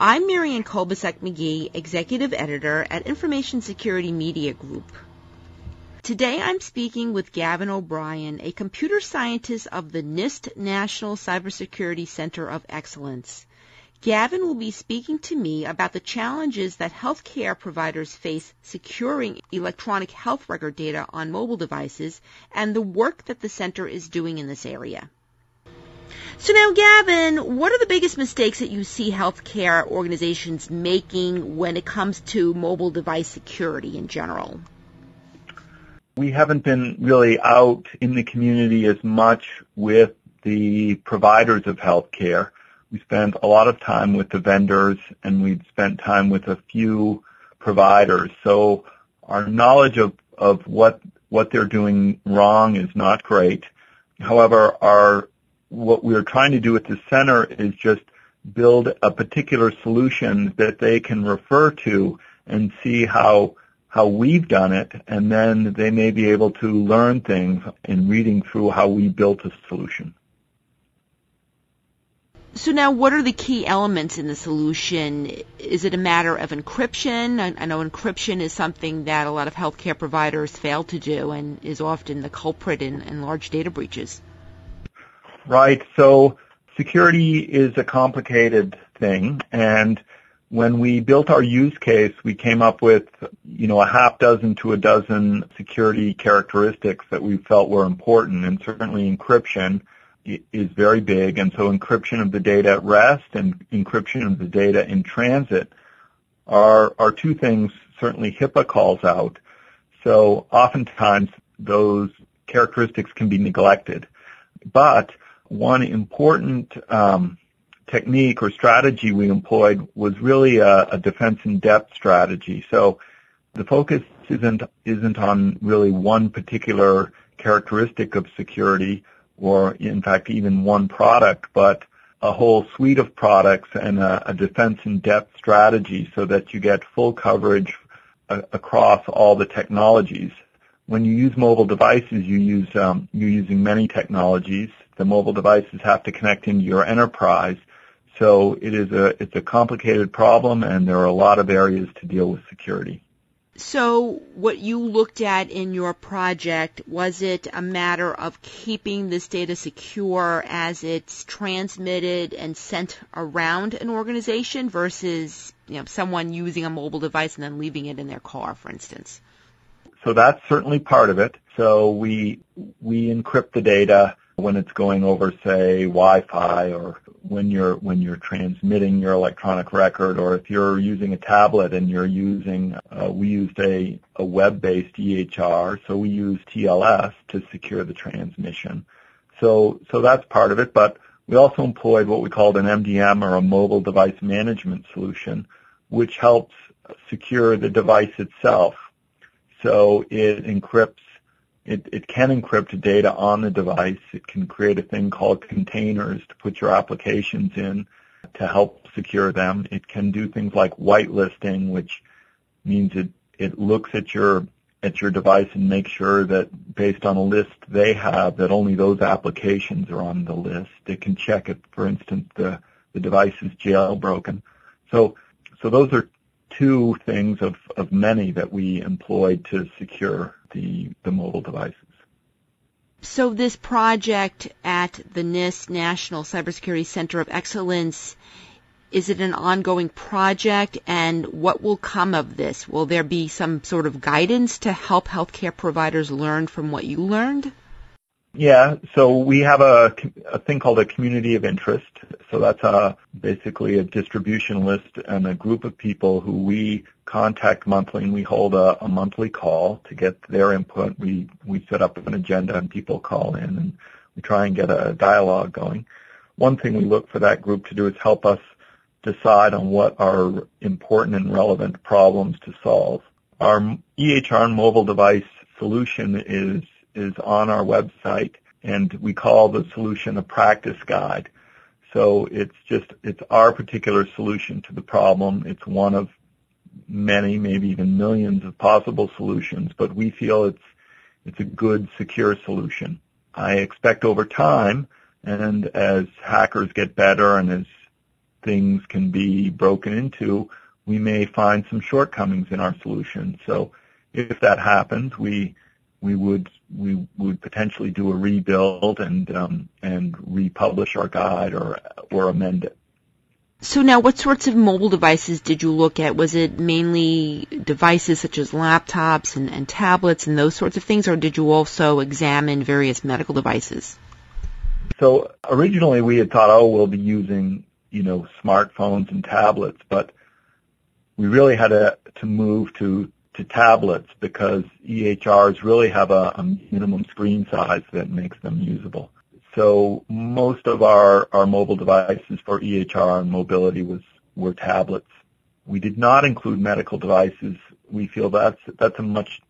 I'm Marian Kolbasek-McGee, Executive Editor at Information Security Media Group. Today I'm speaking with Gavin O'Brien, a computer scientist of the NIST National Cybersecurity Center of Excellence. Gavin will be speaking to me about the challenges that healthcare providers face securing electronic health record data on mobile devices and the work that the center is doing in this area. So now, Gavin, what are the biggest mistakes that you see healthcare organizations making when it comes to mobile device security in general? We haven't been really out in the community as much with the providers of healthcare. We spent a lot of time with the vendors, and we've spent time with a few providers. So our knowledge of what they're doing wrong is not great. However, what we're trying to do at the center is just build a particular solution that they can refer to and see how we've done it, and then they may be able to learn things in reading through how we built a solution. So now, what are the key elements in the solution? Is it a matter of encryption? I know encryption is something that a lot of healthcare providers fail to do and is often the culprit in large data breaches. Right. So security is a complicated thing, and when we built our use case, we came up with, a half dozen to a dozen security characteristics that we felt were important, and certainly encryption is very big, and so encryption of the data at rest and encryption of the data in transit are two things certainly HIPAA calls out. So oftentimes those characteristics can be neglected. But one important technique or strategy we employed was really a defense in depth strategy. So the focus isn't on really one particular characteristic of security, or in fact even one product, but a whole suite of products and a defense in depth strategy so that you get full coverage across all the technologies. When you use mobile devices, you're using many technologies. The mobile devices have to connect into your enterprise, so it's a complicated problem, and there are a lot of areas to deal with security. So what you looked at in your project, was it a matter of keeping this data secure as it's transmitted and sent around an organization versus someone using a mobile device and then leaving it in their car, for instance? So that's certainly part of it. So we encrypt the data when it's going over, say, Wi-Fi, or when you're transmitting your electronic record, or if you're using a tablet and you're using, we used a web-based EHR, so we use TLS to secure the transmission. So that's part of it, but we also employed what we called an MDM, or a mobile device management solution, which helps secure the device itself. So it encrypts. It can encrypt data on the device. It can create a thing called containers to put your applications in to help secure them. It can do things like whitelisting, which means it looks at your device and makes sure that based on a list they have that only those applications are on the list. It can check if, for instance, the device is jailbroken. So those are two things of many that we employed to secure the mobile devices. So this project at the NIST National Cybersecurity Center of Excellence, is it an ongoing project, and what will come of this? Will there be some sort of guidance to help healthcare providers learn from what you learned? Yeah, so we have a thing called a community of interest. So that's basically a distribution list and a group of people who we contact monthly, and we hold a monthly call to get their input. We set up an agenda, and people call in, and we try and get a dialogue going. One thing we look for that group to do is help us decide on what are important and relevant problems to solve. Our EHR and mobile device solution is on our website, and we call the solution a practice guide. So it's our particular solution to the problem. It's one of many, maybe even millions of possible solutions, but we feel it's a good, secure solution. I expect over time, and as hackers get better and as things can be broken into, we may find some shortcomings in our solution. So if that happens, we would potentially do a rebuild and republish our guide or amend it. So now, what sorts of mobile devices did you look at? Was it mainly devices such as laptops and tablets and those sorts of things, or did you also examine various medical devices? So originally we had thought, oh, we'll be using, smartphones and tablets, but we really had to move to tablets because EHRs really have a minimum screen size that makes them usable. So most of our mobile devices for EHR and mobility were tablets. We did not include medical devices. We feel that's a much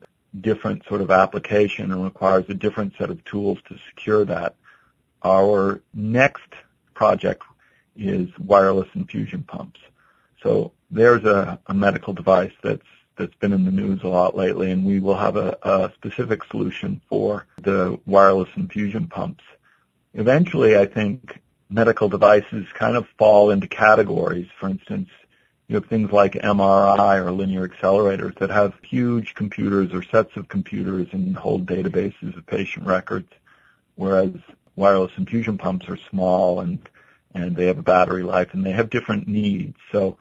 different sort of application and requires a different set of tools to secure that. Our next project is wireless infusion pumps. So there's a medical device that's been in the news a lot lately, and we will have a specific solution for the wireless infusion pumps. Eventually, I think medical devices kind of fall into categories. For instance, you have things like MRI or linear accelerators that have huge computers or sets of computers and hold databases of patient records, whereas wireless infusion pumps are small and they have a battery life and they have different needs. So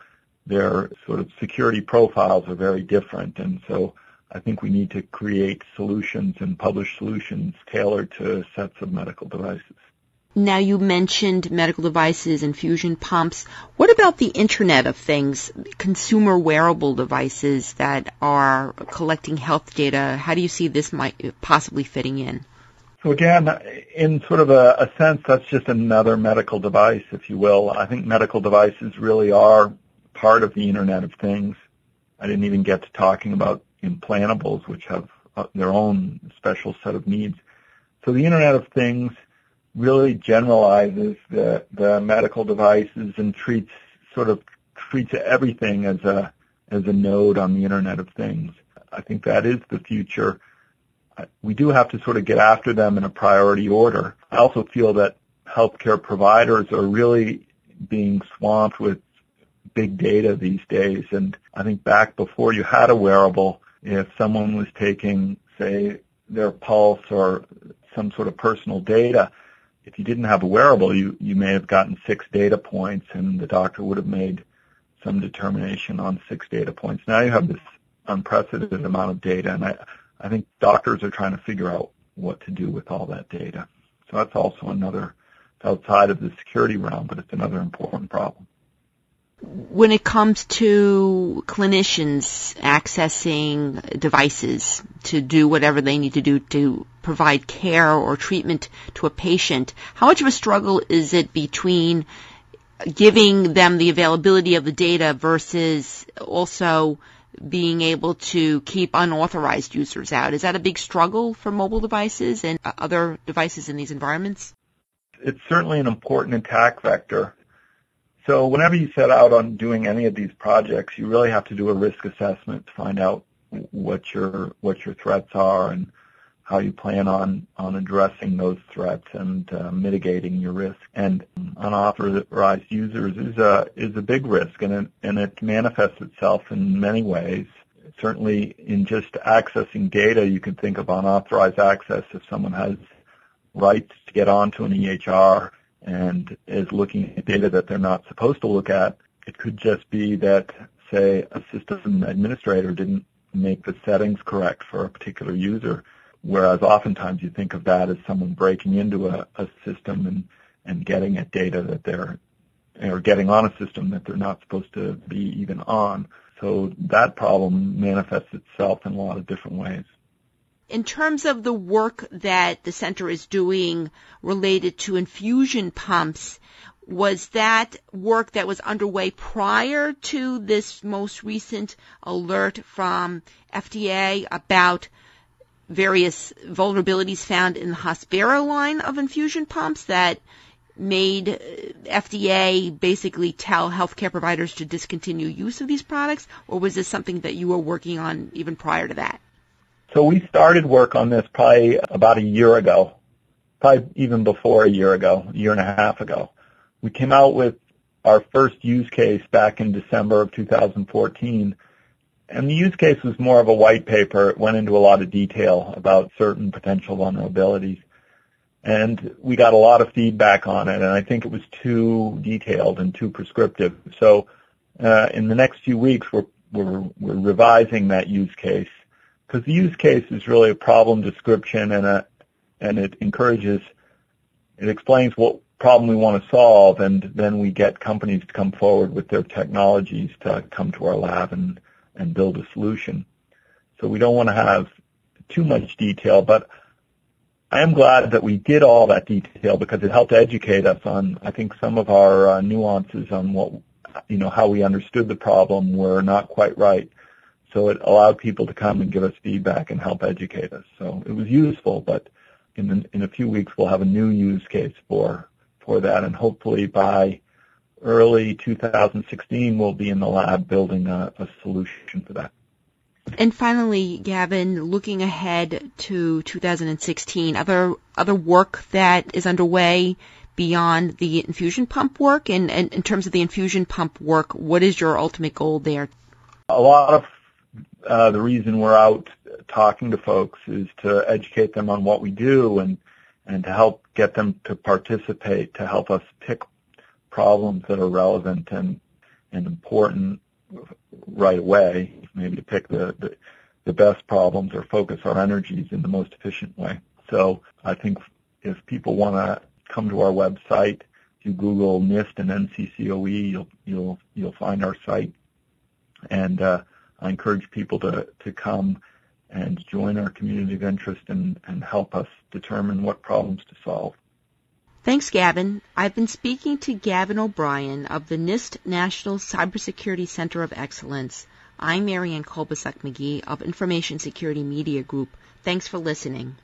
their sort of security profiles are very different, and so I think we need to create solutions and publish solutions tailored to sets of medical devices. Now, you mentioned medical devices, infusion pumps. What about the Internet of Things, consumer wearable devices that are collecting health data? How do you see this might possibly fitting in? So again, in sort of a sense, that's just another medical device, if you will. I think medical devices really are part of the Internet of Things. I didn't even get to talking about implantables, which have their own special set of needs. So the Internet of Things really generalizes the medical devices and treats everything as a node on the Internet of Things. I think that is the future. We do have to sort of get after them in a priority order. I also feel that healthcare providers are really being swamped with big data these days, and I think back before you had a wearable, if someone was taking, say, their pulse or some sort of personal data, if you didn't have a wearable, you may have gotten 6 data points, and the doctor would have made some determination on 6 data points. Now you have this unprecedented amount of data, and I think doctors are trying to figure out what to do with all that data. So that's also another, outside of the security realm, but it's another important problem. When it comes to clinicians accessing devices to do whatever they need to do to provide care or treatment to a patient, how much of a struggle is it between giving them the availability of the data versus also being able to keep unauthorized users out? Is that a big struggle for mobile devices and other devices in these environments? It's certainly an important attack vector. So whenever you set out on doing any of these projects, you really have to do a risk assessment to find out what your threats are and how you plan on addressing those threats and mitigating your risk. And unauthorized users is a big risk, and it manifests itself in many ways. Certainly, in just accessing data, you can think of unauthorized access if someone has rights to get onto an EHR and is looking at data that they're not supposed to look at. It could just be that, say, a system administrator didn't make the settings correct for a particular user, whereas oftentimes you think of that as someone breaking into a system and getting at data that they're, or getting on a system that they're not supposed to be even on. So that problem manifests itself in a lot of different ways. In terms of the work that the center is doing related to infusion pumps, was that work that was underway prior to this most recent alert from FDA about various vulnerabilities found in the Hospira line of infusion pumps that made FDA basically tell healthcare providers to discontinue use of these products, or was this something that you were working on even prior to that? So we started work on this probably about a year ago, probably even before a year ago, a year and a half ago. We came out with our first use case back in December of 2014. And the use case was more of a white paper. It went into a lot of detail about certain potential vulnerabilities. And we got a lot of feedback on it, and I think it was too detailed and too prescriptive. So in the next few weeks, we're revising that use case, because the use case is really a problem description, and it explains what problem we want to solve, and then we get companies to come forward with their technologies to come to our lab and build a solution. So we don't want to have too much detail, but I am glad that we did all that detail, because it helped educate us on, I think, some of our nuances on what, you know, how we understood the problem were not quite right. So it allowed people to come and give us feedback and help educate us. So it was useful, but in a few weeks we'll have a new use case for that, and hopefully by early 2016 we'll be in the lab building a solution for that. And finally, Gavin, looking ahead to 2016, other work that is underway beyond the infusion pump work? And in terms of the infusion pump work, what is your ultimate goal there? A lot of the reason we're out talking to folks is to educate them on what we do and to help get them to participate, to help us pick problems that are relevant and important right away, maybe to pick the best problems or focus our energies in the most efficient way. So I think if people want to come to our website, if you Google NIST and NCCOE, you'll find our site. And I encourage people to come and join our community of interest and help us determine what problems to solve. Thanks, Gavin. I've been speaking to Gavin O'Brien of the NIST National Cybersecurity Center of Excellence. I'm Marian Kolbasek-McGee of Information Security Media Group. Thanks for listening.